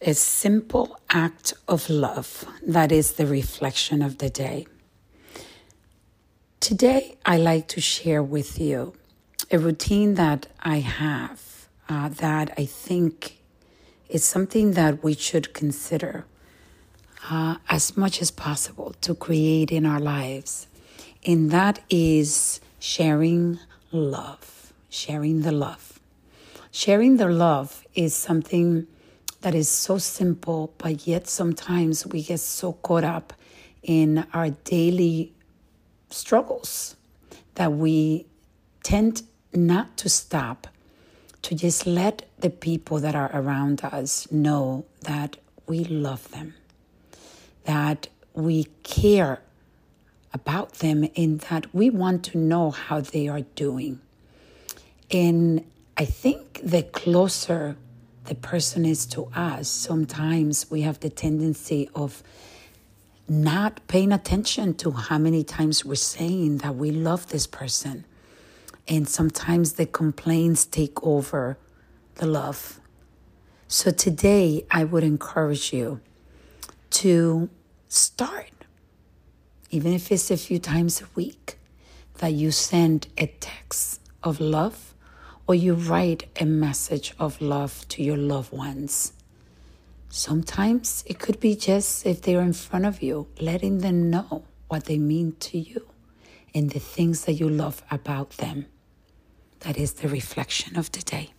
a simple act of love that is the reflection of the day. Today, I like to share with you a routine that I have that I think is something that we should consider as much as possible to create in our lives. And that is sharing the love. Sharing the love is something that is so simple, but yet sometimes we get so caught up in our daily struggles that we tend not to stop to just let the people that are around us know that we love them, that we care about them, and that we want to know how they are doing. And I think the closer the person is to us, sometimes we have the tendency of not paying attention to how many times we're saying that we love this person. And sometimes the complaints take over the love. So today, I would encourage you to start, even if it's a few times a week, that you send a text of love or you write a message of love to your loved ones. Sometimes it could be just if they're in front of you, letting them know what they mean to you and the things that you love about them. That is the reflection of the day.